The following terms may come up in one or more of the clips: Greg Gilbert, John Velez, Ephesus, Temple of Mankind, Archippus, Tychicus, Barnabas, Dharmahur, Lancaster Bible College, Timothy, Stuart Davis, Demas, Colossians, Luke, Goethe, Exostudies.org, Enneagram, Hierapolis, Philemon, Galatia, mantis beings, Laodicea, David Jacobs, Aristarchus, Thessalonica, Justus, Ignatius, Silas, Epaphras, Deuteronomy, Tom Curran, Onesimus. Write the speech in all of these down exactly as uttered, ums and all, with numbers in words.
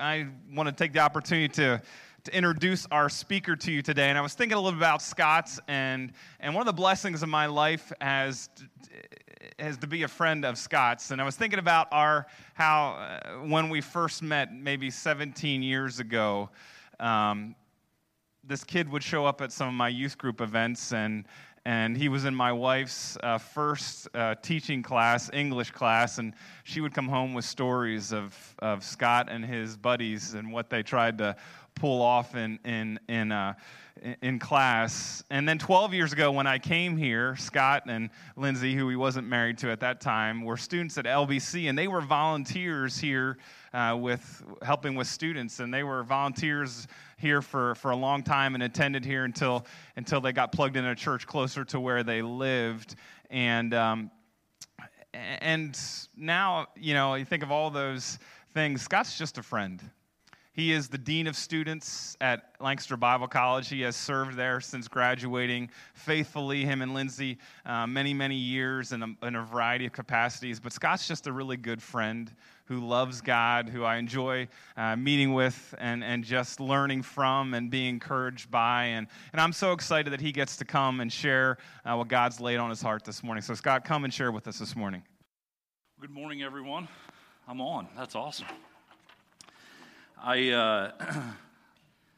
I want to take the opportunity to, to introduce our speaker to you today. And I was thinking a little bit about Scott's, and and one of the blessings of my life has has to be a friend of Scott's. And I was thinking about our how uh, when we first met, maybe seventeen years ago. Um, this kid would show up at some of my youth group events, and and he was in my wife's uh, first uh, teaching class, English class, and she would come home with stories of, of Scott and his buddies and what they tried to pull off in in in uh, in class. And then twelve years ago, when I came here, Scott and Lindsay, who he wasn't married to at that time, were students at L B C, and they were volunteers here uh, with helping with students, and they were volunteers here for, for a long time and attended here until until they got plugged in a church closer to where they lived. And um, and now, you know, you think of all those things, Scott's just a friend. He is the dean of students at Lancaster Bible College. He has served there since graduating faithfully, him and Lindsay, uh, many, many years in a, in a variety of capacities. But Scott's just a really good friend who loves God, who I enjoy uh, meeting with and, and just learning from and being encouraged by. And, and I'm so excited that he gets to come and share uh, what God's laid on his heart this morning. So, Scott, come and share with us this morning. Good morning, everyone. I'm on. That's awesome. I, uh,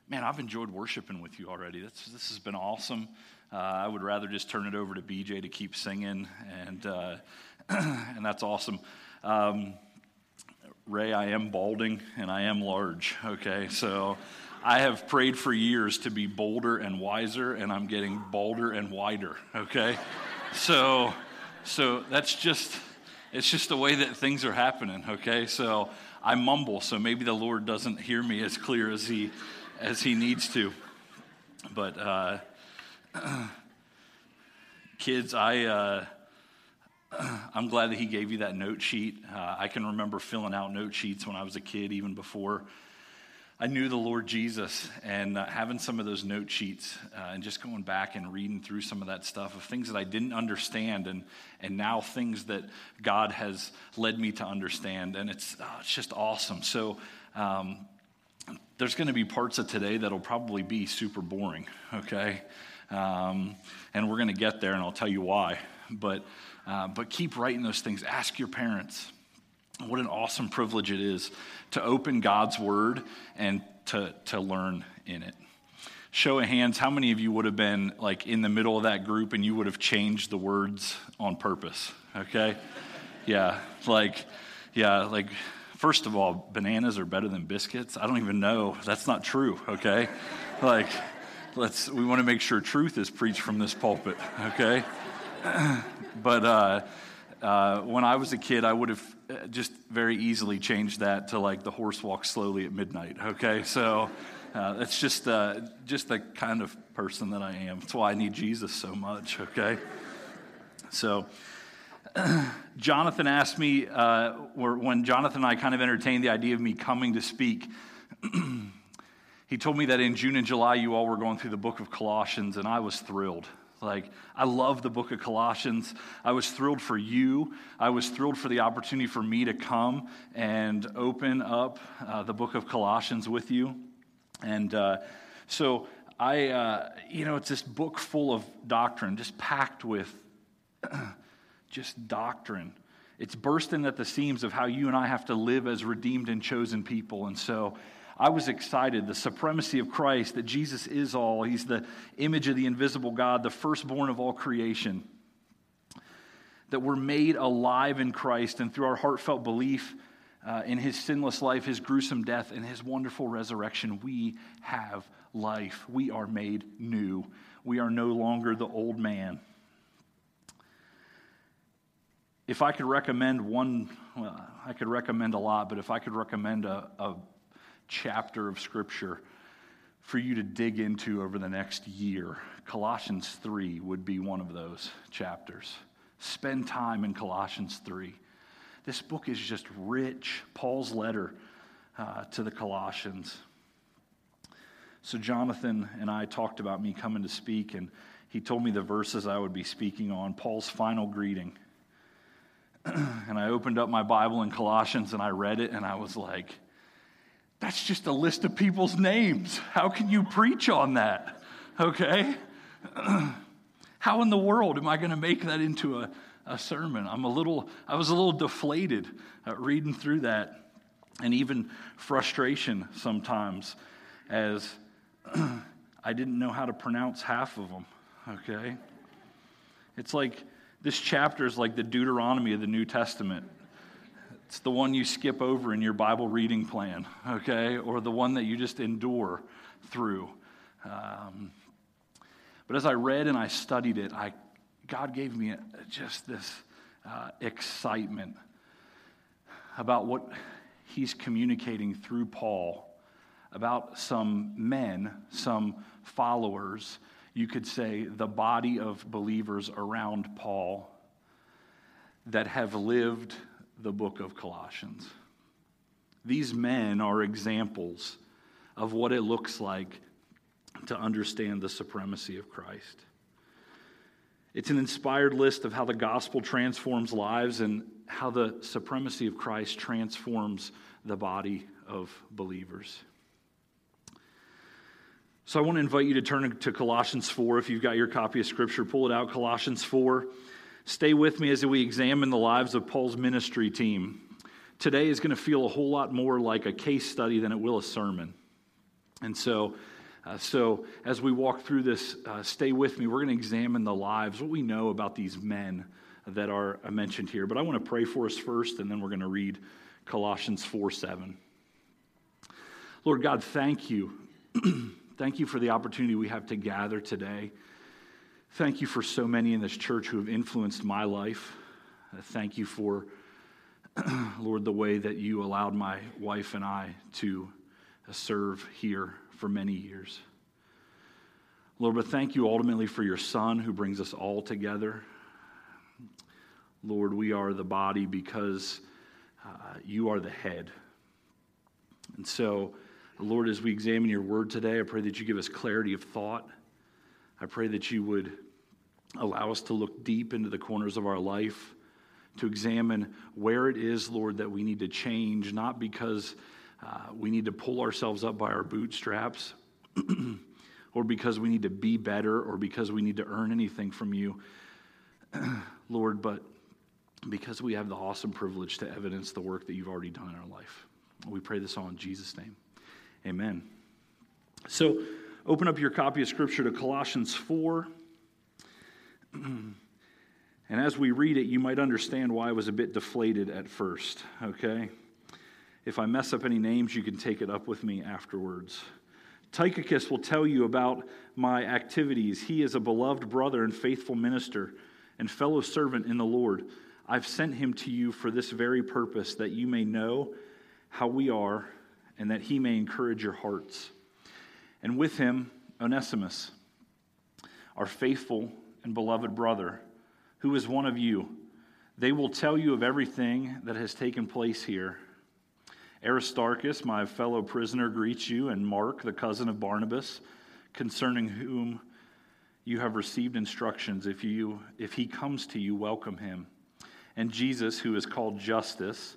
man, I've enjoyed worshiping with you already. That's, this has been awesome. Uh, I would rather just turn it over to B J to keep singing, and uh, and that's awesome. Um, Ray, I am balding, and I am large, okay? So I have prayed for years to be bolder and wiser, and I'm getting balder and wider, okay? so so that's just, it's just the way that things are happening, okay? So I mumble, so maybe the Lord doesn't hear me as clear as he as he needs to. But uh, kids, I uh, I'm glad that he gave you that note sheet. Uh, I can remember filling out note sheets when I was a kid, even before I knew the Lord Jesus, and uh, having some of those note sheets uh, and just going back and reading through some of that stuff of things that I didn't understand, and and now things that God has led me to understand, and it's oh, it's just awesome. So um, there's going to be parts of today that'll probably be super boring, okay? Um, and we're going to get there, and I'll tell you why. But uh, but keep writing those things. Ask your parents. What an awesome privilege it is to open God's Word and to to learn in it. Show of hands, how many of you would have been like in the middle of that group and you would have changed the words on purpose, okay? yeah, like, yeah, like, first of all, bananas are better than biscuits. I don't even know. That's not true, okay? like, let's, we want to make sure truth is preached from this pulpit, okay? but, uh, Uh, when I was a kid, I would have just very easily changed that to like the horse walks slowly at midnight. Okay, so uh, that's just uh, just the kind of person that I am. That's why I need Jesus so much. Okay, so Jonathan asked me uh, when Jonathan and I kind of entertained the idea of me coming to speak. He told me that in June and July you all were going through the book of Colossians, and I was thrilled. Like, I love the book of Colossians. I was thrilled for you. I was thrilled for the opportunity for me to come and open up uh, the book of Colossians with you. And uh, so I, uh, you know, it's this book full of doctrine, just packed with just doctrine. It's bursting at the seams of how you and I have to live as redeemed and chosen people. And so I was excited, the supremacy of Christ, that Jesus is all. He's the image of the invisible God, the firstborn of all creation. That we're made alive in Christ, and through our heartfelt belief uh, in his sinless life, his gruesome death, and his wonderful resurrection, we have life. We are made new. We are no longer the old man. If I could recommend one, well, I could recommend a lot, but if I could recommend a, a chapter of Scripture for you to dig into over the next year, Colossians three would be one of those chapters. Spend time in Colossians three. This book is just rich. Paul's letter uh, to the Colossians. So Jonathan and I talked about me coming to speak, and he told me the verses I would be speaking on, Paul's final greeting. And I opened up my Bible in Colossians, and I read it, and I was like, That's just a list of people's names. How can you preach on that? Okay? How in the world am I going to make that into a, a sermon? I'm a little, I was a little deflated uh, reading through that, and even frustration sometimes as I didn't know how to pronounce half of them, okay? It's like this chapter is like the Deuteronomy of the New Testament. It's the one you skip over in your Bible reading plan, okay? Or the one that you just endure through. Um, but as I read and I studied it, I God gave me a, just this uh, excitement about what he's communicating through Paul about some men, some followers, you could say the body of believers around Paul that have lived the book of Colossians. These men are examples of what it looks like to understand the supremacy of Christ. It's an inspired list of how the gospel transforms lives and how the supremacy of Christ transforms the body of believers. So I want to invite you to turn to Colossians four. If you've got your copy of Scripture, pull it out, Colossians four. Stay with me as we examine the lives of Paul's ministry team. Today is going to feel a whole lot more like a case study than it will a sermon. And so, uh, so as we walk through this, uh, stay with me. We're going to examine the lives, what we know about these men that are mentioned here. But I want to pray for us first, and then we're going to read Colossians four seven. Lord God, thank you. Thank you for the opportunity we have to gather today. Thank you for so many in this church who have influenced my life. Thank you for, Lord, the way that you allowed my wife and I to serve here for many years. Lord, but thank you ultimately for your Son who brings us all together. Lord, we are the body because uh, you are the head. And so, Lord, as we examine your word today, I pray that you give us clarity of thought. I pray that you would allow us to look deep into the corners of our life, to examine where it is, Lord, that we need to change, not because uh, we need to pull ourselves up by our bootstraps or because we need to be better or because we need to earn anything from you, Lord, but because we have the awesome privilege to evidence the work that you've already done in our life. We pray this all in Jesus' name. Amen. So, open up your copy of Scripture to Colossians four. And as we read it, you might understand why I was a bit deflated at first, okay? If I mess up any names, you can take it up with me afterwards. Tychicus will tell you about my activities. He is a beloved brother and faithful minister and fellow servant in the Lord. I've sent him to you for this very purpose, that you may know how we are, and that he may encourage your hearts. And with him, Onesimus, our faithful and beloved brother, who is one of you. They will tell you of everything that has taken place here. Aristarchus, my fellow prisoner, greets you, and Mark, the cousin of Barnabas, concerning whom you have received instructions. If you, if he comes to you, welcome him. And Jesus, who is called Justus.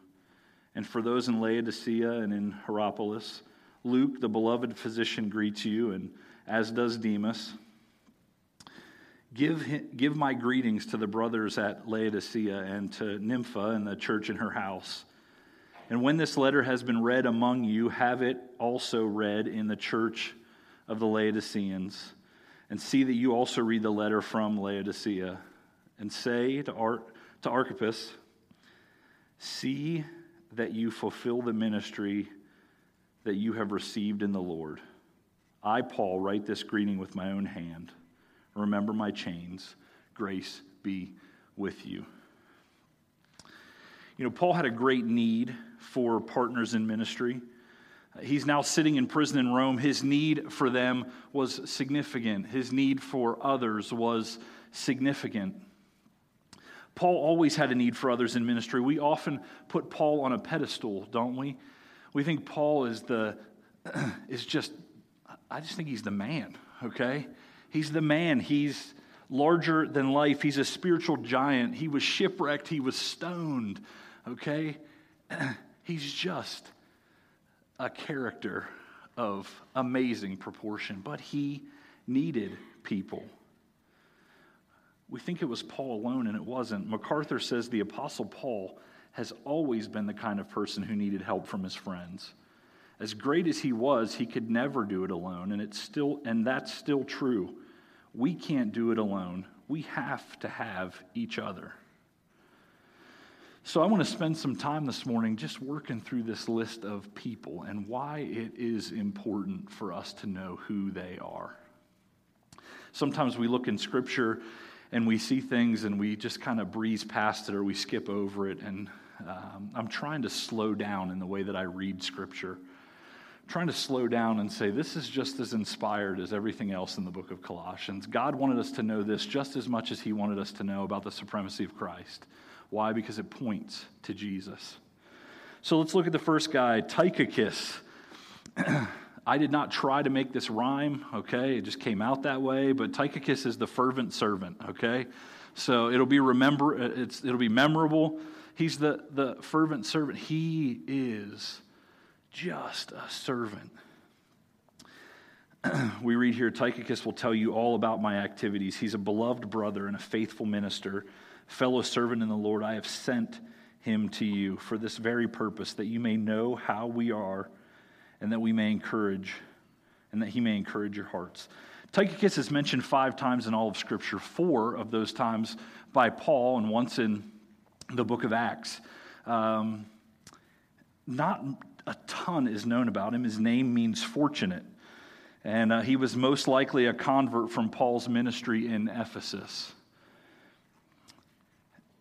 and for those in Laodicea and in Hierapolis. Luke, the beloved physician, greets you, and as does Demas. Give him, give my greetings to the brothers at Laodicea and to Nympha and the church in her house. And when this letter has been read among you, have it also read in the church of the Laodiceans, and see that you also read the letter from Laodicea. And say to, Ar- to Archippus, see that you fulfill the ministry that you have received in the Lord. I, Paul, write this greeting with my own hand. Remember my chains. Grace be with you. You know, Paul had a great need for partners in ministry. He's now sitting in prison in Rome. His need for them was significant. His need for others was significant. Paul always had a need for others in ministry. We often put Paul on a pedestal, don't we? We think Paul is the, is just, I just think he's the man, okay? He's the man. He's larger than life. He's a spiritual giant. He was shipwrecked. He was stoned, okay? He's just a character of amazing proportion, but he needed people. We think it was Paul alone, and it wasn't. MacArthur says the Apostle Paul has always been the kind of person who needed help from his friends. As great as he was, he could never do it alone, and it's still, and that's still true. We can't do it alone. We have to have each other. So I want to spend some time this morning just working through this list of people and why it is important for us to know who they are. Sometimes we look in Scripture and we see things and we just kind of breeze past it or we skip over it. And um, I'm trying to slow down in the way that I read Scripture. I'm trying to slow down and say this is just as inspired as everything else in the book of Colossians. God wanted us to know this just as much as he wanted us to know about the supremacy of Christ. Why? Because it points to Jesus. So let's look at the first guy, Tychicus. I did not try to make this rhyme, okay? It just came out that way, but Tychicus is the fervent servant, okay? So it'll be remember it's it'll be memorable. He's the, the fervent servant. He is just a servant. We read here, Tychicus will tell you all about my activities. He's a beloved brother and a faithful minister. Fellow servant in the Lord, I have sent him to you for this very purpose, that you may know how we are and that we may encourage, and that he may encourage your hearts. Tychicus is mentioned five times in all of Scripture, four of those times by Paul and once in the book of Acts. Um, not a ton is known about him. His name means fortunate, and uh, he was most likely a convert from Paul's ministry in Ephesus.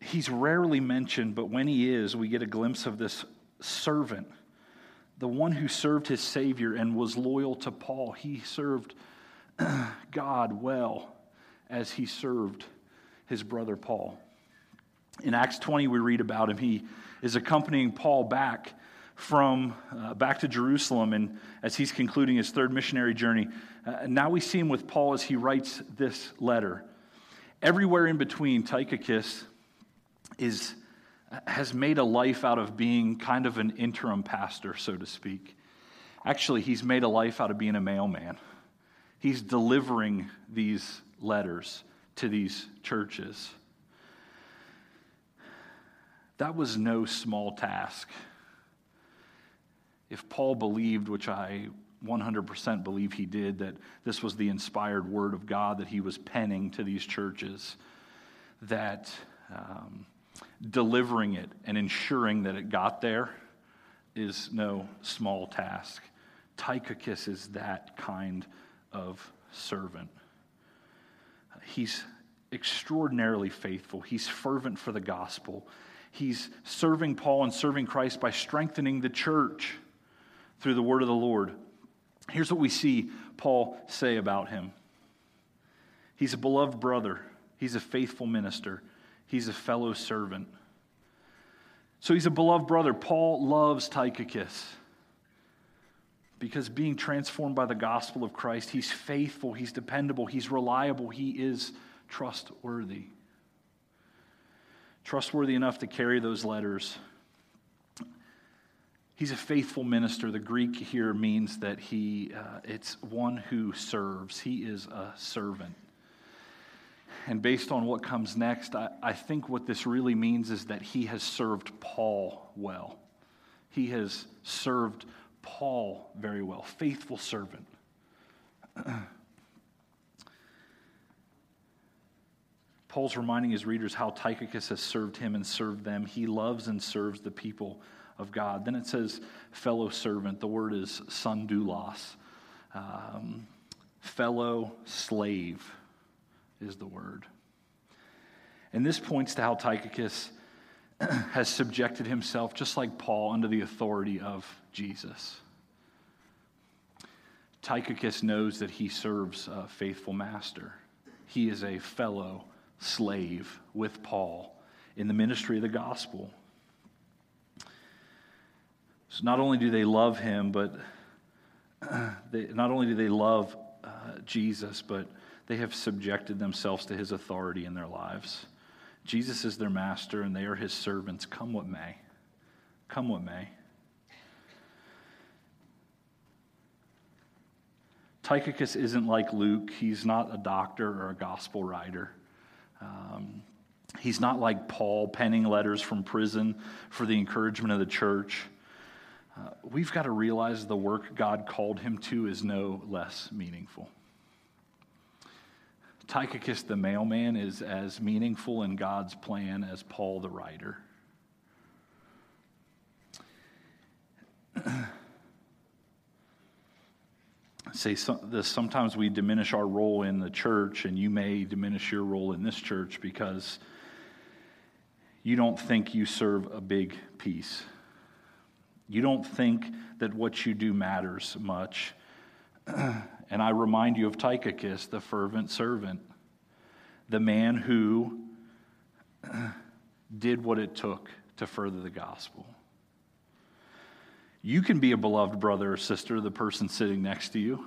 He's rarely mentioned, but when he is, we get a glimpse of this servant, the one who served his Savior and was loyal to Paul. He served God well as he served his brother Paul. In Acts twenty, we read about him. He is accompanying Paul back from uh, back to Jerusalem, and as he's concluding his third missionary journey, uh, now we see him with Paul as he writes this letter. Everywhere in between, Tychicus is has made a life out of being kind of an interim pastor, so to speak. Actually, he's made a life out of being a mailman. He's delivering these letters to these churches. That was no small task. If Paul believed, which I one hundred percent believe he did, that this was the inspired word of God that he was penning to these churches, that Um, delivering it and ensuring that it got there is no small task. Tychicus is that kind of servant. He's extraordinarily faithful. He's fervent for the gospel. He's serving Paul and serving Christ by strengthening the church through the word of the Lord. Here's what we see Paul say about him. He's a beloved brother. He's a faithful minister. He's a fellow servant. So he's a beloved brother. Paul loves Tychicus because being transformed by the gospel of Christ, he's faithful, he's dependable, he's reliable, he is trustworthy. Trustworthy enough to carry those letters. He's a faithful minister. The Greek here means that he uh, it's one who serves. He is a servant. And based on what comes next, I, I think what this really means is that he has served Paul well. He has served Paul very well. Faithful servant. Paul's reminding his readers how Tychicus has served him and served them. He loves and serves the people of God. Then it says fellow servant. The word is sundoulos. Um, fellow slave is the word. And this points to how Tychicus has subjected himself, just like Paul, under the authority of Jesus. Tychicus knows that he serves a faithful master. He is a fellow slave with Paul in the ministry of the gospel. So not only do they love him, but they, not only do they love uh, Jesus, but they have subjected themselves to his authority in their lives. Jesus is their master, and they are his servants, come what may. Come what may. Tychicus isn't like Luke. He's not a doctor or a gospel writer. Um, he's not like Paul, penning letters from prison for the encouragement of the church. Uh, we've got to realize the work God called him to is no less meaningful. Tychicus the mailman is as meaningful in God's plan as Paul the writer. Say this, sometimes we diminish our role in the church, and you may diminish your role in this church because you don't think you serve a big piece. You don't think that what you do matters much. And I remind you of Tychicus, the fervent servant, the man who did what it took to further the gospel. You can be a beloved brother or sister to the person sitting next to you.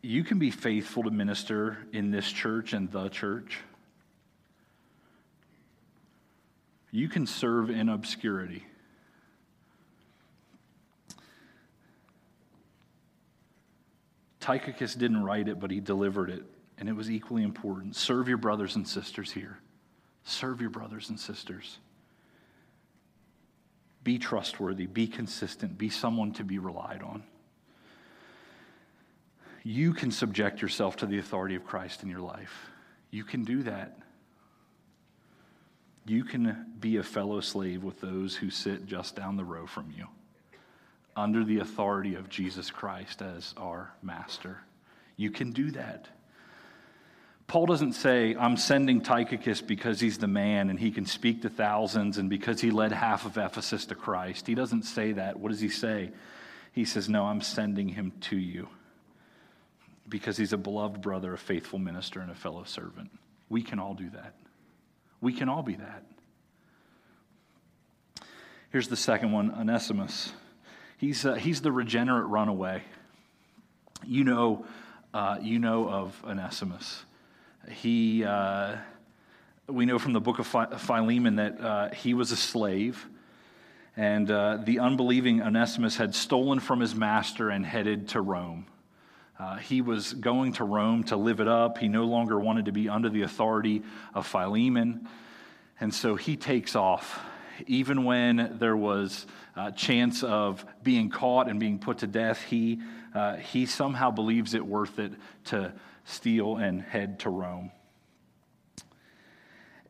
You can be faithful to minister in this church and the church. You can serve in obscurity. Tychicus didn't write it, but he delivered it, and it was equally important. Serve your brothers and sisters here. Serve your brothers and sisters. Be trustworthy, be consistent, be someone to be relied on. You can subject yourself to the authority of Christ in your life. You can do that. You can be a fellow slave with those who sit just down the row from you, under the authority of Jesus Christ as our master. You can do that. Paul doesn't say, I'm sending Tychicus because he's the man and he can speak to thousands and because he led half of Ephesus to Christ. He doesn't say that. What does he say? He says, no, I'm sending him to you because he's a beloved brother, a faithful minister, and a fellow servant. We can all do that. We can all be that. Here's the second one, Onesimus. He's uh, he's the regenerate runaway. You know, uh, you know of Onesimus. He uh, we know from the book of Philemon that uh, he was a slave, and uh, the unbelieving Onesimus had stolen from his master and headed to Rome. Uh, he was going to Rome to live it up. He no longer wanted to be under the authority of Philemon, and so he takes off. Even when there was a chance of being caught and being put to death, he uh, he somehow believes it worth it to steal and head to Rome.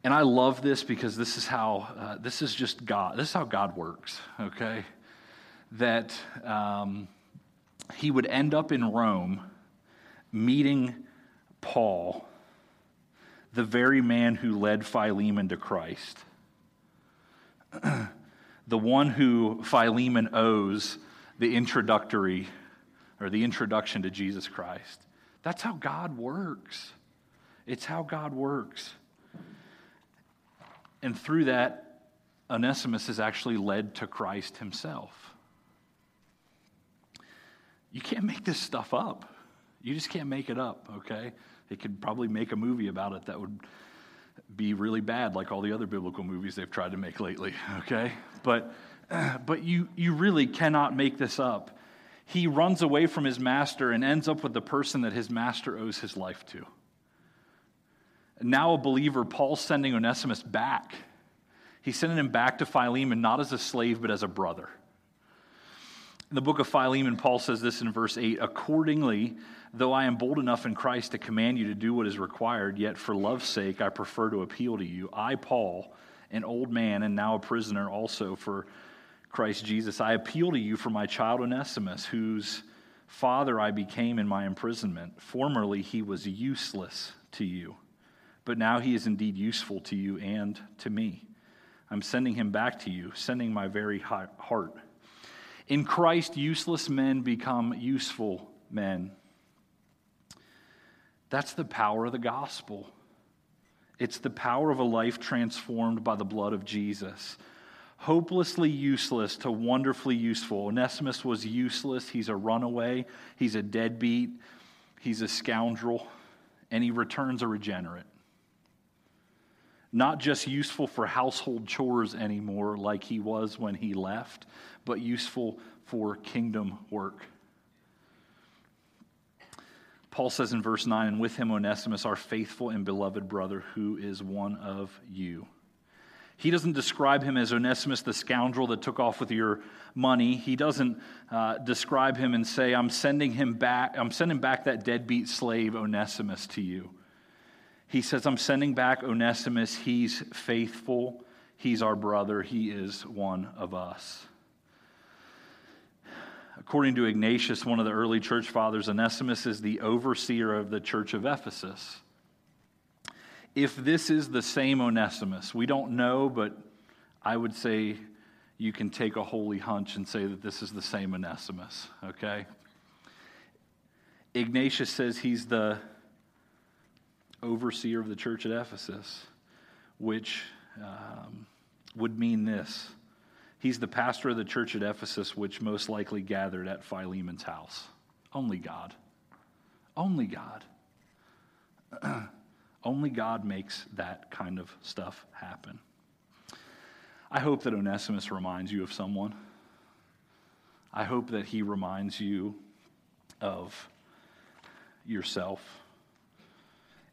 And I love this because this is how uh, this is just God. This is how God works. Okay, that um, he would end up in Rome, meeting Paul, the very man who led Philemon to Christ. The one who Philemon owes the introductory or the introduction to Jesus Christ. That's how God works. It's how God works. And through that, Onesimus is actually led to Christ himself. You can't make this stuff up. You just can't make it up, okay? They could probably make a movie about it that would be really bad, like all the other biblical movies they've tried to make lately, okay? But but you you really cannot make this up. He runs away from his master and ends up with the person that his master owes his life to. Now a believer, Paul's sending Onesimus back. He's sending him back to Philemon, not as a slave, but as a brother. In the book of Philemon, Paul says this in verse eight, accordingly, though I am bold enough in Christ to command you to do what is required, yet for love's sake I prefer to appeal to you. I, Paul, an old man and now a prisoner also for Christ Jesus, I appeal to you for my child Onesimus, whose father I became in my imprisonment. Formerly he was useless to you, but now he is indeed useful to you and to me. I'm sending him back to you, sending my very heart. In Christ, useless men become useful men. That's the power of the gospel. It's the power of a life transformed by the blood of Jesus. Hopelessly useless to wonderfully useful. Onesimus was useless. He's a runaway. He's a deadbeat. He's a scoundrel. And he returns a regenerate. Not just useful for household chores anymore like he was when he left, but useful for kingdom work. Paul says in verse nine, and with him Onesimus, our faithful and beloved brother, who is one of you. He doesn't describe him as Onesimus, the scoundrel that took off with your money. He doesn't uh, describe him and say, I'm sending him back, I'm sending back that deadbeat slave Onesimus to you. He says, I'm sending back Onesimus. He's faithful. He's our brother. He is one of us. According to Ignatius, one of the early church fathers, Onesimus is the overseer of the church of Ephesus. If this is the same Onesimus, we don't know, but I would say you can take a holy hunch and say that this is the same Onesimus, okay? Ignatius says he's the overseer of the church at Ephesus, which um, would mean this. He's the pastor of the church at Ephesus, which most likely gathered at Philemon's house. Only God. Only God. Only God makes that kind of stuff happen. I hope that Onesimus reminds you of someone. I hope that he reminds you of yourself.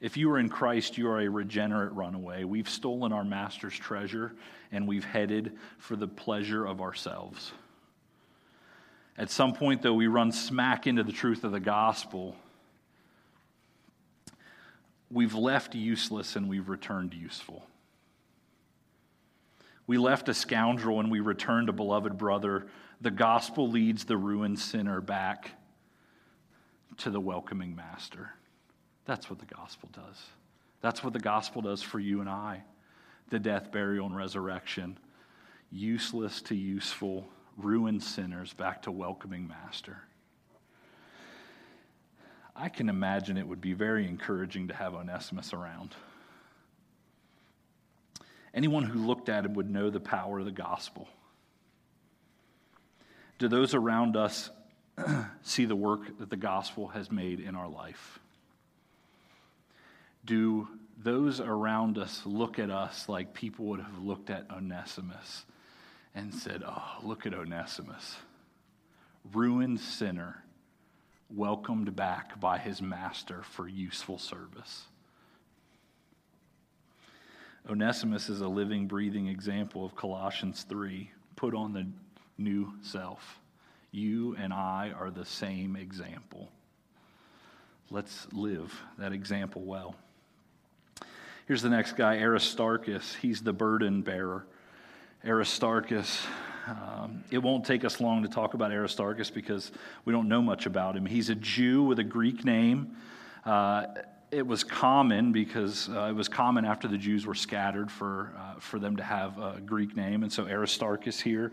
If you are in Christ, you are a regenerate runaway. We've stolen our master's treasure, and we've headed for the pleasure of ourselves. At some point, though, we run smack into the truth of the gospel. We've left useless and we've returned useful. We left a scoundrel and we returned a beloved brother. The gospel leads the ruined sinner back to the welcoming master. That's what the gospel does. That's what the gospel does for you and I. The death, burial, and resurrection. Useless to useful, ruined sinners back to welcoming master. I can imagine it would be very encouraging to have Onesimus around. Anyone who looked at him would know the power of the gospel. Do those around us see the work that the gospel has made in our life? Do those around us look at us like people would have looked at Onesimus and said, oh, look at Onesimus, ruined sinner, welcomed back by his master for useful service. Onesimus is a living, breathing example of Colossians three. Put on the new self. You and I are the same example. Let's live that example well. Here's the next guy, Aristarchus. He's the burden bearer. Aristarchus. Um, it won't take us long to talk about Aristarchus because we don't know much about him. He's a Jew with a Greek name. Uh, it was common because uh, it was common after the Jews were scattered for uh, for them to have a Greek name, and so Aristarchus here.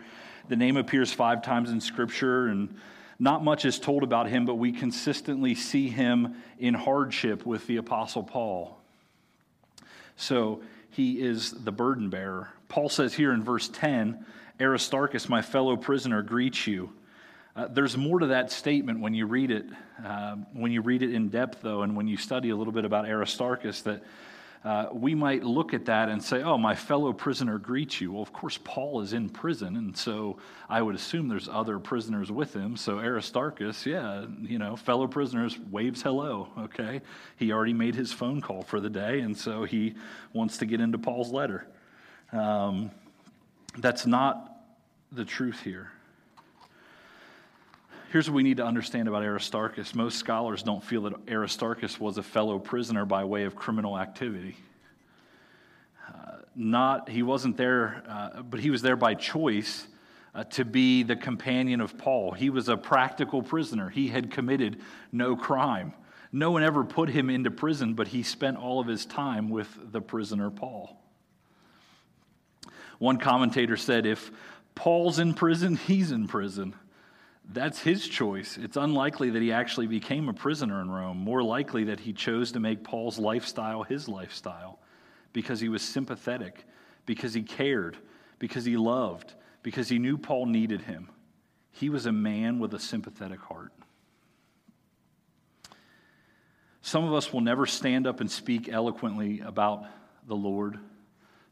The name appears five times in Scripture, and not much is told about him, but we consistently see him in hardship with the Apostle Paul. So he is the burden bearer. Paul says here in verse ten, Aristarchus, my fellow prisoner, greets you. Uh, there's more to that statement when you read it, uh, when you read it in depth, though, and when you study a little bit about Aristarchus, that uh, we might look at that and say, oh, my fellow prisoner greets you. Well, of course, Paul is in prison, and so I would assume there's other prisoners with him. So Aristarchus, yeah, you know, fellow prisoners, waves hello, okay? He already made his phone call for the day, and so he wants to get into Paul's letter. Um, that's not the truth here. Here's what we need to understand about Aristarchus. Most scholars don't feel that Aristarchus was a fellow prisoner by way of criminal activity. Uh, not he wasn't there, uh, but he was there by choice uh, to be the companion of Paul. He was a practical prisoner. He had committed no crime. No one ever put him into prison, but he spent all of his time with the prisoner Paul. One commentator said, if Paul's in prison, he's in prison. That's his choice. It's unlikely that he actually became a prisoner in Rome, more likely that he chose to make Paul's lifestyle his lifestyle because he was sympathetic, because he cared, because he loved, because he knew Paul needed him. He was a man with a sympathetic heart. Some of us will never stand up and speak eloquently about the Lord.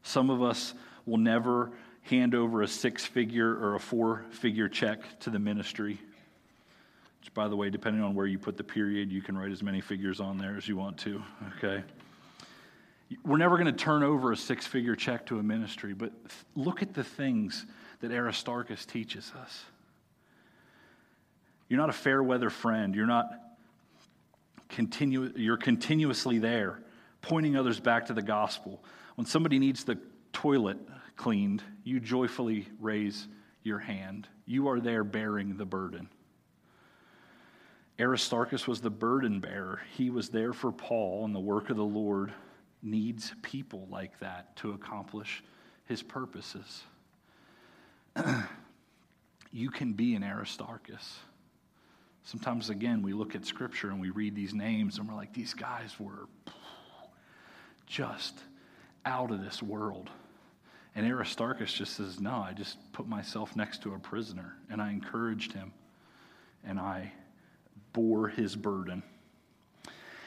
Some of us will never hand over a six-figure or a four-figure check to the ministry. Which, by the way, depending on where you put the period, you can write as many figures on there as you want to, okay? We're never going to turn over a six-figure check to a ministry, but look at the things that Aristarchus teaches us. You're not a fair-weather friend. You're not continu- You're continuously there, pointing others back to the gospel. When somebody needs the toilet cleaned, you joyfully raise your hand. You are there bearing the burden. Aristarchus was the burden bearer. He was there for Paul, and the work of the Lord needs people like that to accomplish his purposes. You can be an Aristarchus. Sometimes, again, we look at Scripture and we read these names and we're like, these guys were just out of this world. And Aristarchus just says, no, I just put myself next to a prisoner, and I encouraged him, and I bore his burden.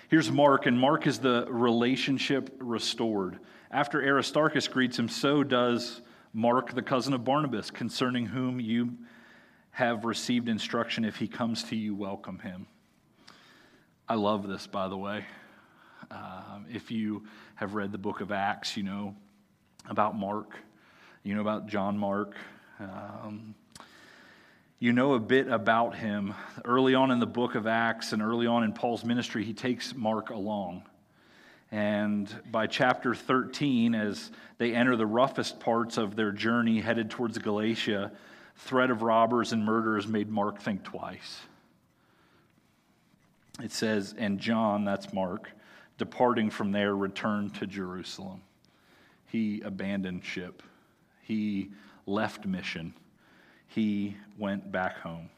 Here's Mark, and Mark is the relationship restored. After Aristarchus greets him, so does Mark, the cousin of Barnabas, concerning whom you have received instruction. If he comes to you, welcome him. I love this, by the way. Um, if you have read the book of Acts, you know about Mark, you know about John Mark, um, you know a bit about him. Early on in the book of Acts and early on in Paul's ministry, he takes Mark along. And by chapter thirteen, as they enter the roughest parts of their journey headed towards Galatia, threat of robbers and murderers made Mark think twice. It says, and John, that's Mark, departing from there, returned to Jerusalem. He abandoned ship. He left mission. He went back home.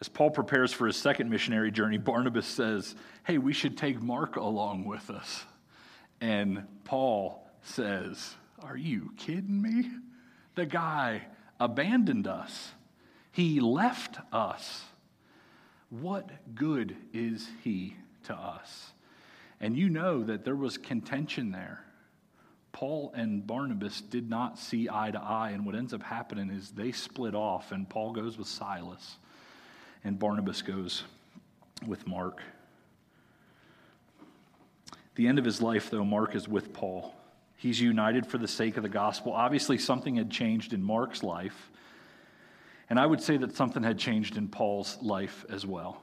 As Paul prepares for his second missionary journey, Barnabas says, hey, we should take Mark along with us. And Paul says, are you kidding me? The guy abandoned us. He left us. What good is he to us? And you know that there was contention there. Paul and Barnabas did not see eye to eye, and what ends up happening is they split off, and Paul goes with Silas, and Barnabas goes with Mark. At the end of his life, though, Mark is with Paul. He's united for the sake of the gospel. Obviously, something had changed in Mark's life, and I would say that something had changed in Paul's life as well.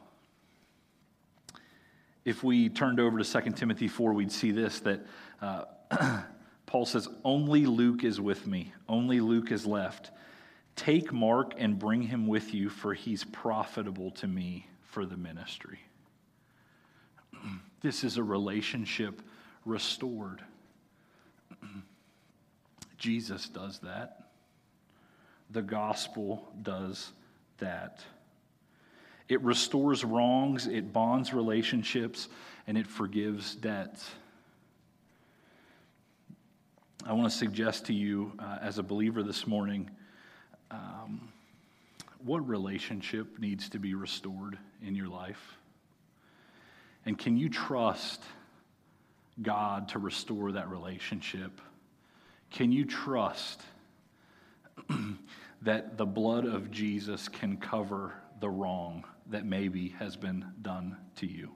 If we turned over to Second Timothy four, we'd see this, that uh, Paul says, only Luke is with me. Only Luke is left. Take Mark and bring him with you, for he's profitable to me for the ministry. This is a relationship restored. Jesus does that. The gospel does that. It restores wrongs, it bonds relationships, and it forgives debts. I want to suggest to you, uh, as a believer this morning, um, what relationship needs to be restored in your life? And can you trust God to restore that relationship? Can you trust that the blood of Jesus can cover the wrong that maybe has been done to you?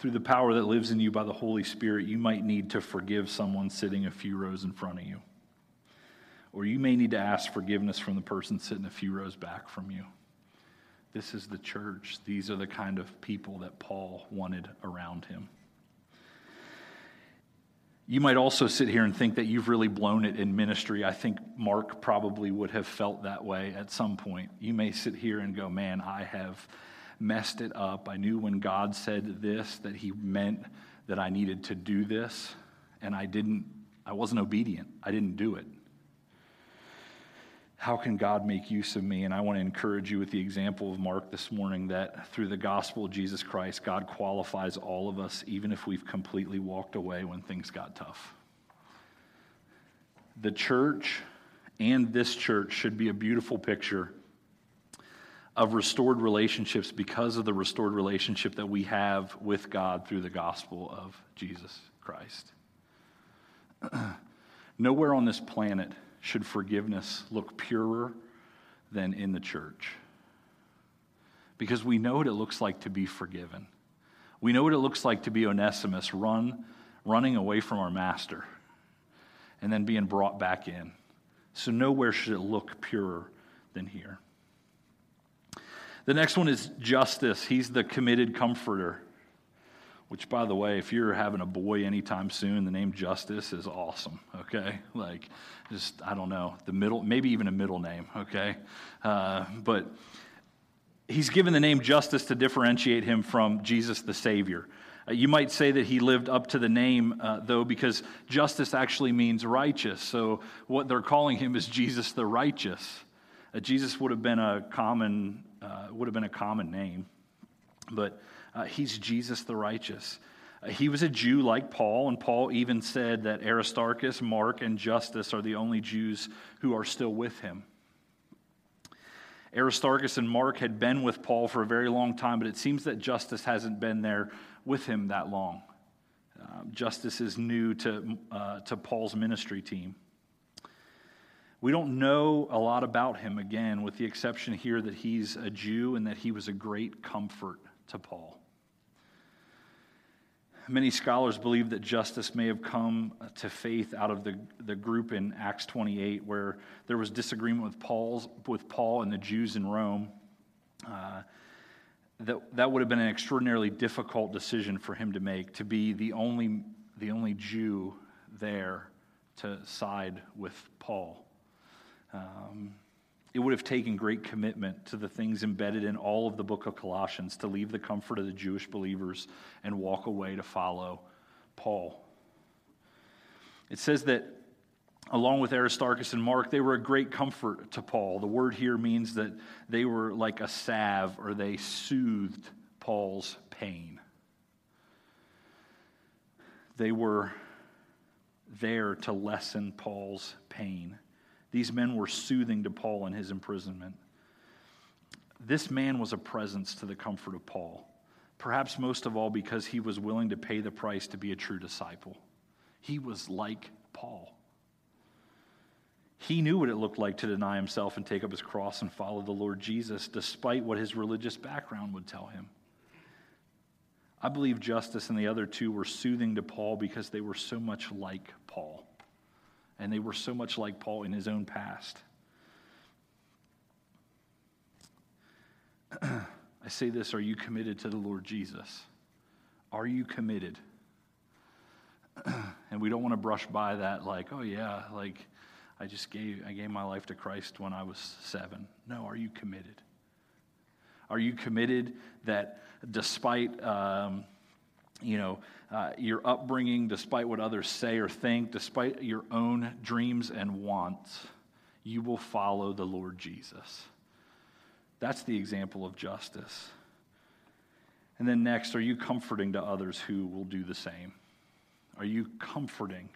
Through the power that lives in you by the Holy Spirit, you might need to forgive someone sitting a few rows in front of you. Or you may need to ask forgiveness from the person sitting a few rows back from you. This is the church. These are the kind of people that Paul wanted around him. You might also sit here and think that you've really blown it in ministry. I think Mark probably would have felt that way at some point. You may sit here and go, man, I have messed it up. I knew when God said this that he meant that I needed to do this, and I didn't I wasn't obedient. I didn't do it. How can God make use of me? And I want to encourage you with the example of Mark this morning that through the gospel of Jesus Christ, God qualifies all of us, even if we've completely walked away when things got tough. The church and this church should be a beautiful picture of restored relationships because of the restored relationship that we have with God through the gospel of Jesus Christ. Nowhere on this planet should forgiveness look purer than in the church, because we know what it looks like to be forgiven. We know what it looks like to be Onesimus, run, running away from our master and then being brought back in. So nowhere should it look purer than here. The next one is Justus. He's the committed comforter, which, by the way, if you're having a boy anytime soon, the name Justus is awesome, okay? Like, just, I don't know, the middle, maybe even a middle name, okay? Uh, but he's given the name Justus to differentiate him from Jesus the Savior. Uh, you might say that he lived up to the name, uh, though, because Justus actually means righteous. So what they're calling him is Jesus the Righteous. Uh, Jesus would have been a common, uh, would have been a common name, but... Uh, he's Jesus the Righteous. Uh, he was a Jew like Paul, and Paul even said that Aristarchus, Mark, and Justus are the only Jews who are still with him. Aristarchus and Mark had been with Paul for a very long time, but it seems that Justus hasn't been there with him that long. Uh, Justus is new to, uh, to Paul's ministry team. We don't know a lot about him, again, with the exception here that he's a Jew and that he was a great comfort to Paul. Many scholars believe that Justus may have come to faith out of the, the group in Acts twenty-eight, where there was disagreement with Paul's with Paul and the Jews in Rome. Uh, that that would have been an extraordinarily difficult decision for him to make, to be the only the only Jew there to side with Paul. Um, It would have taken great commitment to the things embedded in all of the book of Colossians to leave the comfort of the Jewish believers and walk away to follow Paul. It says that along with Aristarchus and Mark, they were a great comfort to Paul. The word here means that they were like a salve, or they soothed Paul's pain. They were there to lessen Paul's pain. These men were soothing to Paul in his imprisonment. This man was a presence to the comfort of Paul, perhaps most of all because he was willing to pay the price to be a true disciple. He was like Paul. He knew what it looked like to deny himself and take up his cross and follow the Lord Jesus, despite what his religious background would tell him. I believe Justus and the other two were soothing to Paul because they were so much like Paul. And they were so much like Paul in his own past. I say this, are you committed to the Lord Jesus? Are you committed? And we don't want to brush by that like, oh yeah, like I just gave I gave my life to Christ when I was seven. No, are you committed? Are you committed that despite... Um, You know, uh, your upbringing, despite what others say or think, despite your own dreams and wants, you will follow the Lord Jesus. That's the example of Justus. And then next, are you comforting to others who will do the same? Are you comforting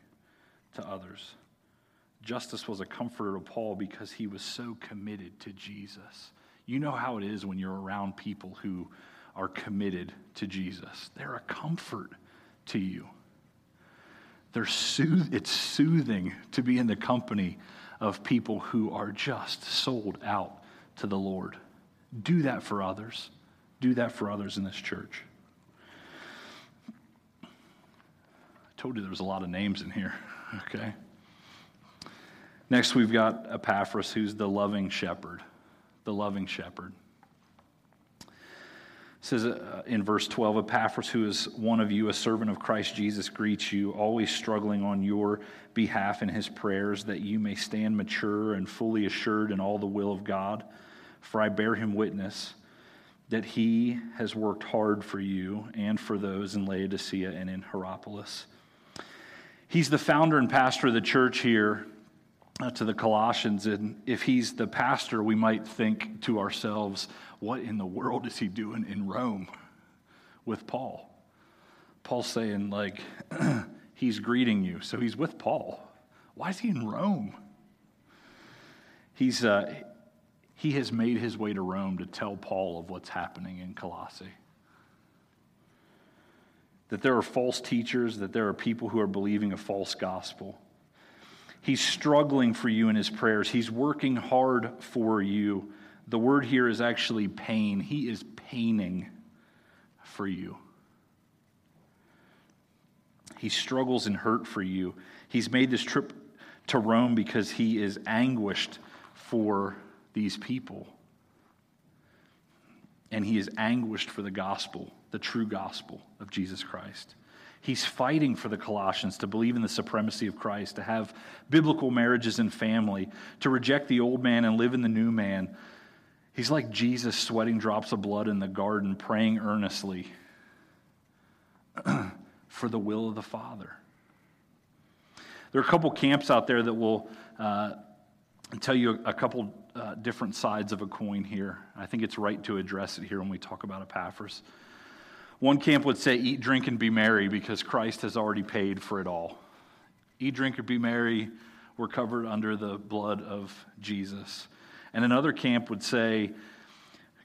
to others? Justus was a comforter to Paul because he was so committed to Jesus. You know how it is when you're around people who are committed to Jesus. They're a comfort to you. They're sooth- it's soothing to be in the company of people who are just sold out to the Lord. Do that for others. Do that for others in this church. I told you there was a lot of names in here, okay? Next, we've got Epaphras, who's the loving shepherd. The loving shepherd. It says in verse twelve, Epaphras, who is one of you, a servant of Christ Jesus, greets you, always struggling on your behalf in his prayers, that you may stand mature and fully assured in all the will of God. For I bear him witness that he has worked hard for you and for those in Laodicea and in Hierapolis. he's the founder and pastor of the church here uh, to the Colossians. And if he's the pastor, we might think to ourselves, what in the world is he doing in Rome with Paul? Paul's saying, like, he's greeting you. So he's with Paul. Why is he in Rome? He's uh, he has made his way to Rome to tell Paul of what's happening in Colossae. That there are false teachers, that there are people who are believing a false gospel. He's struggling for you in his prayers. He's working hard for you. The word here is actually pain. He is paining for you. He struggles and hurt for you. He's made this trip to Rome because he is anguished for these people. And he is anguished for the gospel, the true gospel of Jesus Christ. He's fighting for the Colossians to believe in the supremacy of Christ, to have biblical marriages and family, to reject the old man and live in the new man. He's like Jesus sweating drops of blood in the garden, praying earnestly for the will of the Father. There are a couple camps out there that will uh, tell you a couple uh, different sides of a coin here. I think it's right to address it here when we talk about Epaphras. One camp would say, eat, drink, and be merry because Christ has already paid for it all. Eat, drink, or be merry. We're covered under the blood of Jesus. And another camp would say,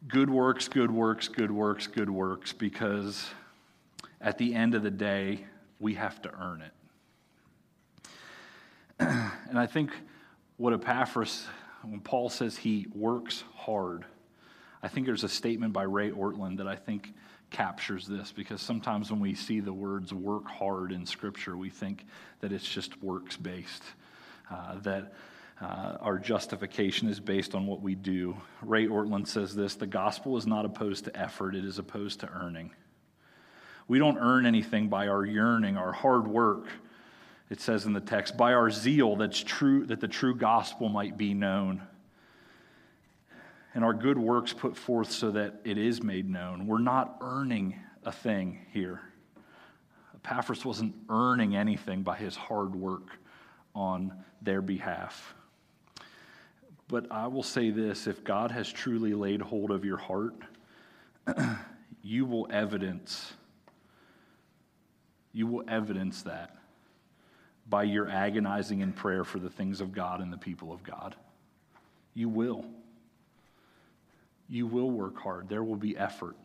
good works, good works, good works, good works, because at the end of the day, we have to earn it. And I think what Epaphras, when Paul says he works hard, I think there's a statement by Ray Ortlund that I think captures this, because sometimes when we see the words work hard in Scripture, we think that it's just works-based, uh, that uh, our justification is based on what we do. Ray Ortlund says this, the gospel is not opposed to effort, it is opposed to earning. We don't earn anything by our yearning, our hard work. It says in the text, by our zeal that's true, that the true gospel might be known. And our good works put forth so that it is made known. We're not earning a thing here. Epaphras wasn't earning anything by his hard work on their behalf. But I will say this, if God has truly laid hold of your heart, you will evidence, you will evidence that by your agonizing in prayer for the things of God and the people of God. You will. You will work hard. There will be effort.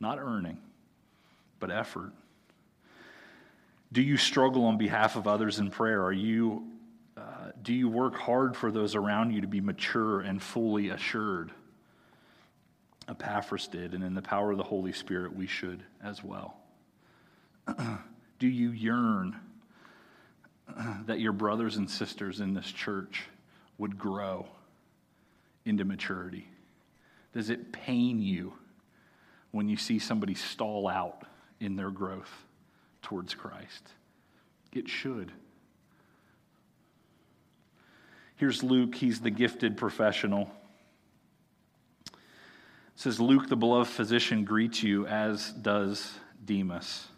Not earning, but effort. Do you struggle on behalf of others in prayer? Are you? Uh, do you work hard for those around you to be mature and fully assured? Epaphras did, and in the power of the Holy Spirit, we should as well. Do you yearn that your brothers and sisters in this church would grow into maturity? Does it pain you when you see somebody stall out in their growth towards Christ? It should. Here's Luke. He's the gifted professional. It says, Luke, the beloved physician, greets you, as does Demas.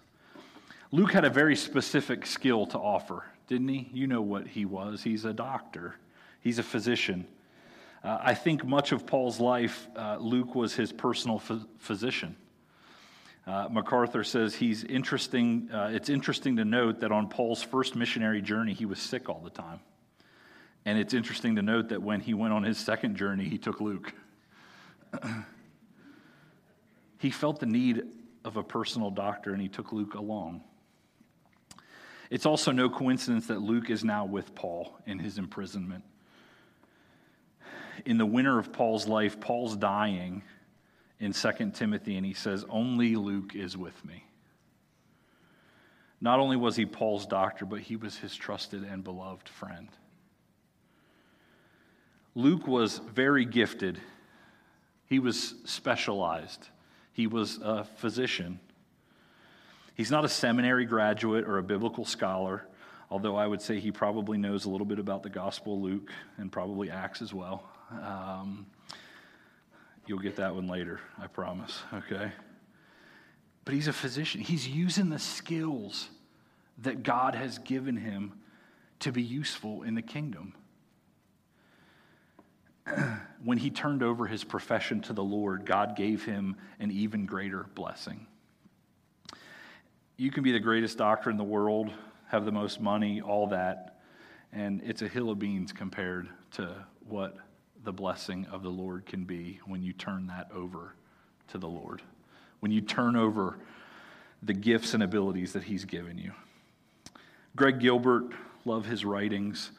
Luke had a very specific skill to offer, didn't he? You know what he was. He's a doctor. He's a physician. Uh, I think much of Paul's life, uh, Luke was his personal ph- physician. Uh, MacArthur says he's interesting. Uh, it's interesting to note that on Paul's first missionary journey, he was sick all the time. And it's interesting to note that when he went on his second journey, he took Luke. He felt the need of a personal doctor, and he took Luke along. It's also no coincidence that Luke is now with Paul in his imprisonment. In the winter of Paul's life, Paul's dying in Second Timothy, and he says, only Luke is with me. Not only was he Paul's doctor, but he was his trusted and beloved friend. Luke was very gifted. He was specialized. He was a physician. He's not a seminary graduate or a biblical scholar, although I would say he probably knows a little bit about the Gospel of Luke and probably Acts as well. Um, you'll get that one later, I promise, okay? But he's a physician. He's using the skills that God has given him to be useful in the kingdom. When he turned over his profession to the Lord, God gave him an even greater blessing. You can be the greatest doctor in the world, have the most money, all that, and it's a hill of beans compared to what the blessing of the Lord can be when you turn that over to the Lord, when you turn over the gifts and abilities that he's given you. Greg Gilbert, love his writings,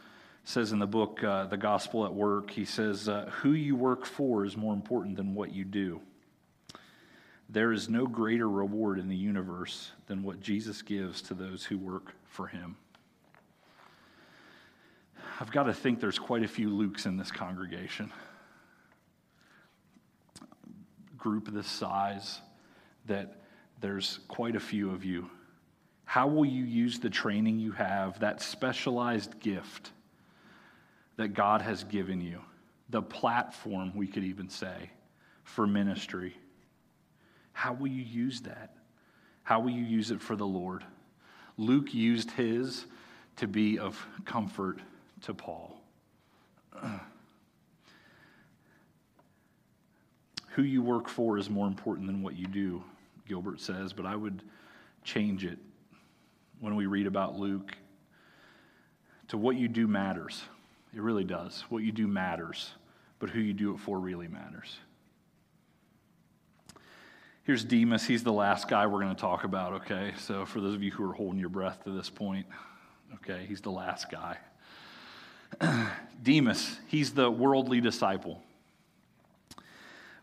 says in the book, uh, The Gospel at Work, he says, uh, who you work for is more important than what you do. There is no greater reward in the universe than what Jesus gives to those who work for him. I've got to think there's quite a few Lukes in this congregation. Group this size, that there's quite a few of you. How will you use the training you have, that specialized gift that God has given you, the platform, we could even say, for ministry? How will you use that? How will you use it for the Lord? Luke used his to be of comfort to Paul. Who you work for is more important than what you do, Gilbert says, but I would change it when we read about Luke to what you do matters. It really does. What you do matters, but who you do it for really matters. Here's Demas. He's the last guy we're going to talk about, okay? So for those of you who are holding your breath to this point, okay, he's the last guy. Demas, he's the worldly disciple.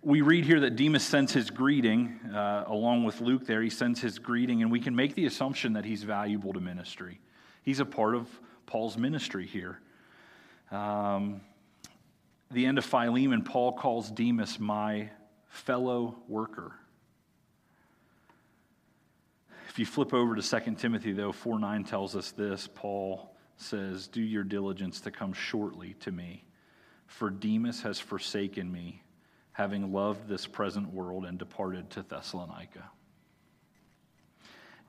We read here that Demas sends his greeting, uh, along with Luke there, he sends his greeting, and we can make the assumption that he's valuable to ministry. He's a part of Paul's ministry here. Um, the end of Philemon, Paul calls Demas my fellow worker. If you flip over to Second Timothy, though, four nine tells us this. Paul says, do your diligence to come shortly to me, for Demas has forsaken me, having loved this present world and departed to Thessalonica.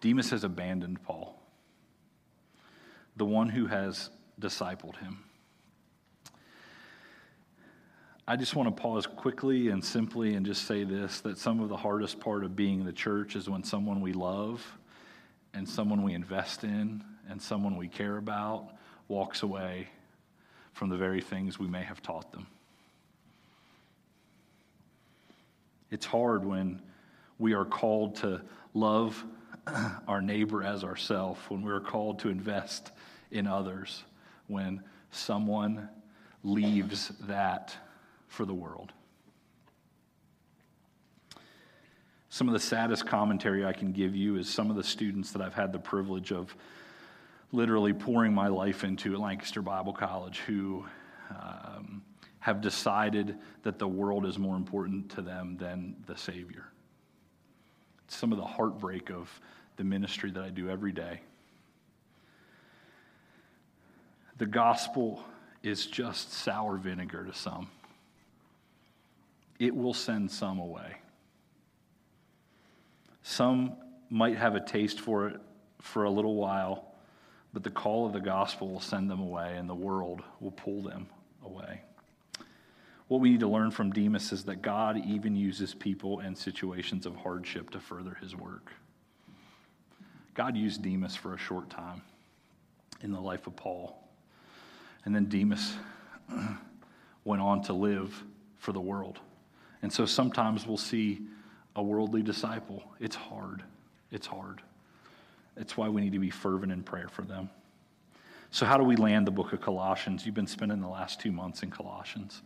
Demas has abandoned Paul, the one who has discipled him. I just want to pause quickly and simply and just say this, that some of the hardest part of being the church is when someone we love and someone we invest in and someone we care about walks away from the very things we may have taught them. It's hard when we are called to love our neighbor as ourselves, when we are called to invest in others, when someone leaves that for the world. Some of the saddest commentary I can give you is some of the students that I've had the privilege of literally pouring my life into at Lancaster Bible College who um, have decided that the world is more important to them than the Savior. It's some of the heartbreak of the ministry that I do every day. The gospel is just sour vinegar to some. It will send some away. Some might have a taste for it for a little while, but the call of the gospel will send them away, and the world will pull them away. What we need to learn from Demas is that God even uses people and situations of hardship to further his work. God used Demas for a short time in the life of Paul, and then Demas went on to live for the world. And so sometimes we'll see a worldly disciple. It's hard. It's hard. It's why we need to be fervent in prayer for them. So how do we land the book of Colossians? You've been spending the last two months in Colossians.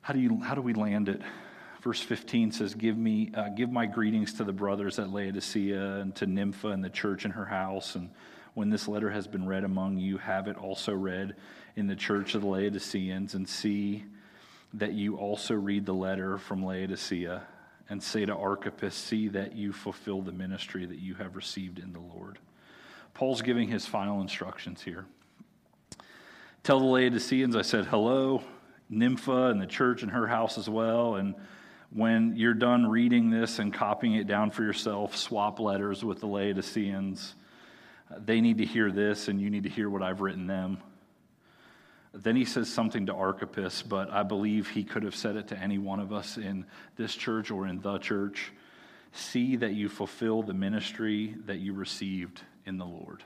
How do you? How do we land it? Verse fifteen says, "Give me, uh, give my greetings to the brothers at Laodicea and to Nympha and the church in her house. And when this letter has been read among you, have it also read in the church of the Laodiceans, and see that you also read the letter from Laodicea, and say to Archippus, see that you fulfill the ministry that you have received in the Lord." Paul's giving his final instructions here. Tell the Laodiceans, I said hello, Nympha and the church and her house as well. And when you're done reading this and copying it down for yourself, swap letters with the Laodiceans. They need to hear this, and you need to hear what I've written them. Then he says something to Archippus, but I believe he could have said it to any one of us in this church or in the church. See that you fulfill the ministry that you received in the Lord.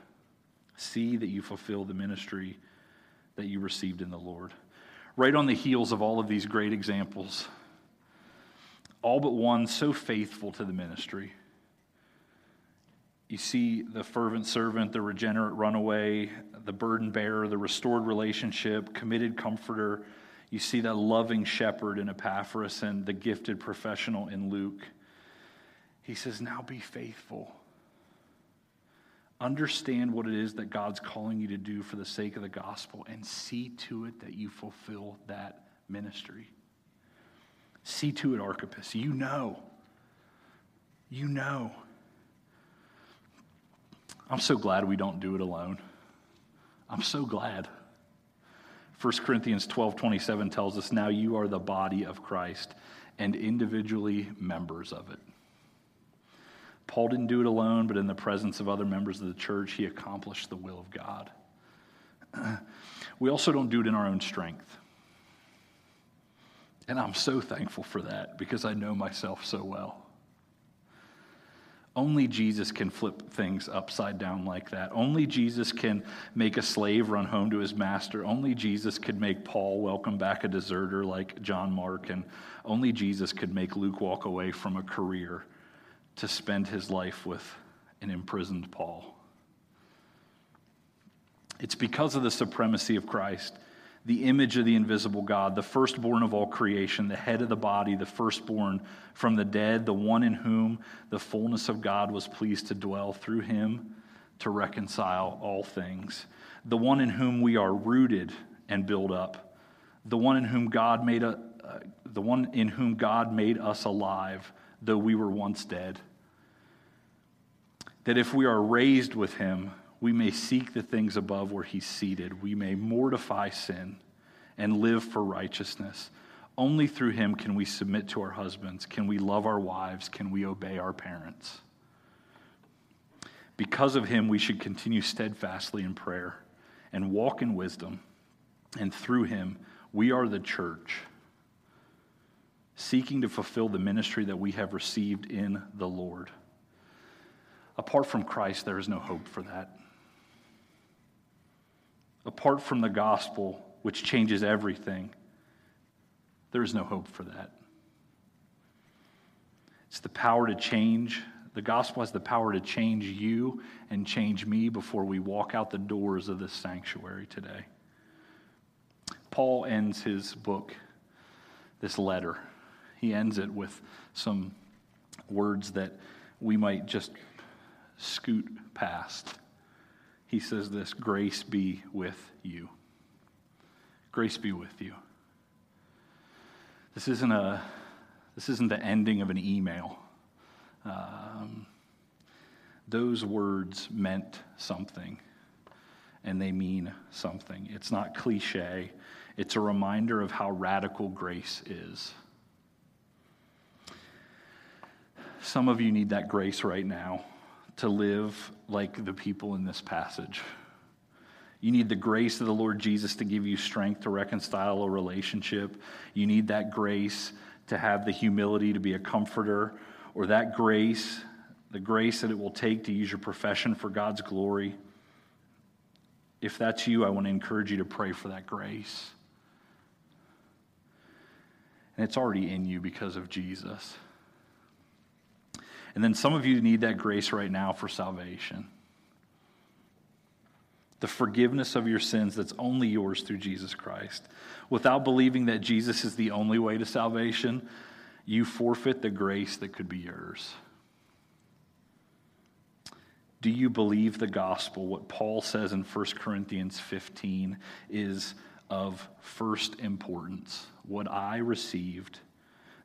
See that you fulfill the ministry that you received in the Lord. Right on the heels of all of these great examples, all but one so faithful to the ministry. You see the fervent servant, the regenerate runaway, the burden bearer, the restored relationship, committed comforter. You see that loving shepherd in Epaphras and the gifted professional in Luke. He says, now be faithful. Understand what it is that God's calling you to do for the sake of the gospel, and see to it that you fulfill that ministry. See to it, Archippus. You know. You know. I'm so glad we don't do it alone. I'm so glad. First Corinthians twelve twenty-seven tells us, now you are the body of Christ and individually members of it. Paul didn't do it alone, but in the presence of other members of the church, he accomplished the will of God. We also don't do it in our own strength. And I'm so thankful for that, because I know myself so well. Only Jesus can flip things upside down like that. Only Jesus can make a slave run home to his master. Only Jesus could make Paul welcome back a deserter like John Mark. And only Jesus could make Luke walk away from a career to spend his life with an imprisoned Paul. It's because of the supremacy of Christ, the image of the invisible God, the firstborn of all creation, the head of the body, the firstborn from the dead, the one in whom the fullness of God was pleased to dwell, through him to reconcile all things, the one in whom we are rooted and built up, the one in whom God made a, uh, the one in whom God made us alive, though we were once dead, that if we are raised with him, we may seek the things above where he's seated. We may mortify sin and live for righteousness. Only through him can we submit to our husbands. Can we love our wives? Can we obey our parents? Because of him, we should continue steadfastly in prayer and walk in wisdom. And through him, we are the church, seeking to fulfill the ministry that we have received in the Lord. Apart from Christ, there is no hope for that. Apart from the gospel, which changes everything, there is no hope for that. It's the power to change. The gospel has the power to change you and change me before we walk out the doors of this sanctuary today. Paul ends his book, this letter. He ends it with some words that we might just scoot past. He says this, grace be with you. Grace be with you. This isn't a, this isn't the ending of an email. Um, those words meant something, and they mean something. It's not cliche. It's a reminder of how radical grace is. Some of you need that grace right now to live like the people in this passage. You need the grace of the Lord Jesus to give you strength to reconcile a relationship. You need that grace to have the humility to be a comforter, or that grace, the grace that it will take to use your profession for God's glory. If that's you, I want to encourage you to pray for that grace. And it's already in you because of Jesus. And then some of you need that grace right now for salvation. The forgiveness of your sins that's only yours through Jesus Christ. Without believing that Jesus is the only way to salvation, you forfeit the grace that could be yours. Do you believe the gospel? What Paul says in First Corinthians fifteen is of first importance. What I received,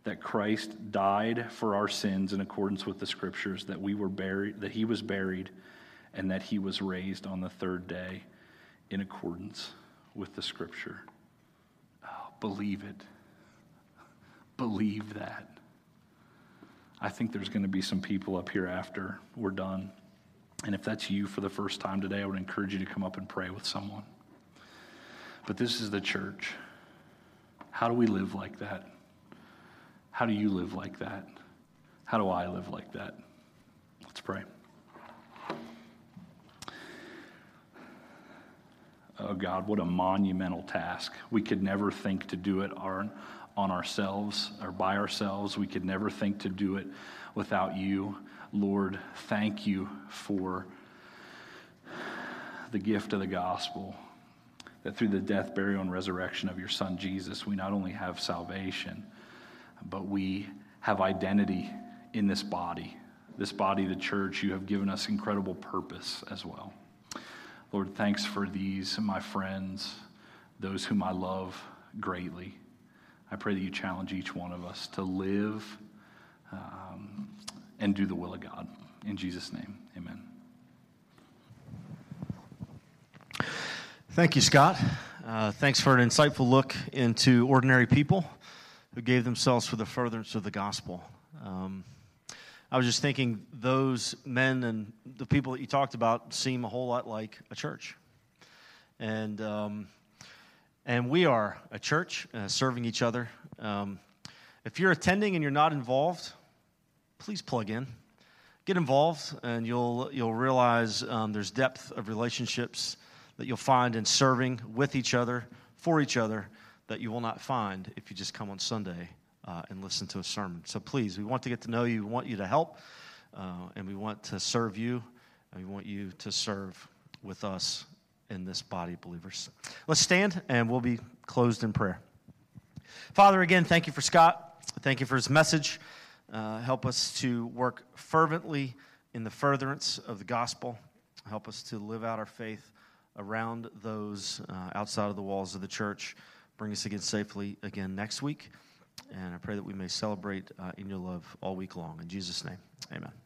that Christ died for our sins in accordance with the scriptures, that we were buried, that he was buried, and that he was raised on the third day in accordance with the scripture. Oh, believe it. Believe that. I think there's going to be some people up here after we're done And if that's you for the first time today, I would encourage you to come up and pray with someone. But this is the church. How do we live like that? How do you live like that? How do I live like that? Let's pray. Oh God, what a monumental task. We could never think to do it on ourselves or by ourselves. We could never think to do it without you. Lord, thank you for the gift of the gospel, that through the death, burial, and resurrection of your Son Jesus, we not only have salvation, but we have identity in this body. This body, the church, you have given us incredible purpose as well. Lord, thanks for these, my friends, those whom I love greatly. I pray that you challenge each one of us to live um, and do the will of God. In Jesus' name, amen. Thank you, Scott. Uh, thanks for an insightful look into ordinary people who gave themselves for the furtherance of the gospel. Um, I was just thinking those men and the people that you talked about seem a whole lot like a church. And um, and we are a church uh, serving each other. Um, if you're attending and you're not involved, please plug in. Get involved, and you'll you'll realize um, there's depth of relationships that you'll find in serving with each other, for each other, that you will not find if you just come on Sunday uh, and listen to a sermon. So please, we want to get to know you. We want you to help, uh, and we want to serve you, and we want you to serve with us in this body of believers. Let's stand, and we'll be closed in prayer. Father, again, thank you for Scott. Thank you for his message. Uh, help us to work fervently in the furtherance of the gospel. Help us to live out our faith around those uh, outside of the walls of the church. Bring us again safely again next week. And I pray that we may celebrate uh, in your love all week long. In Jesus' name, amen.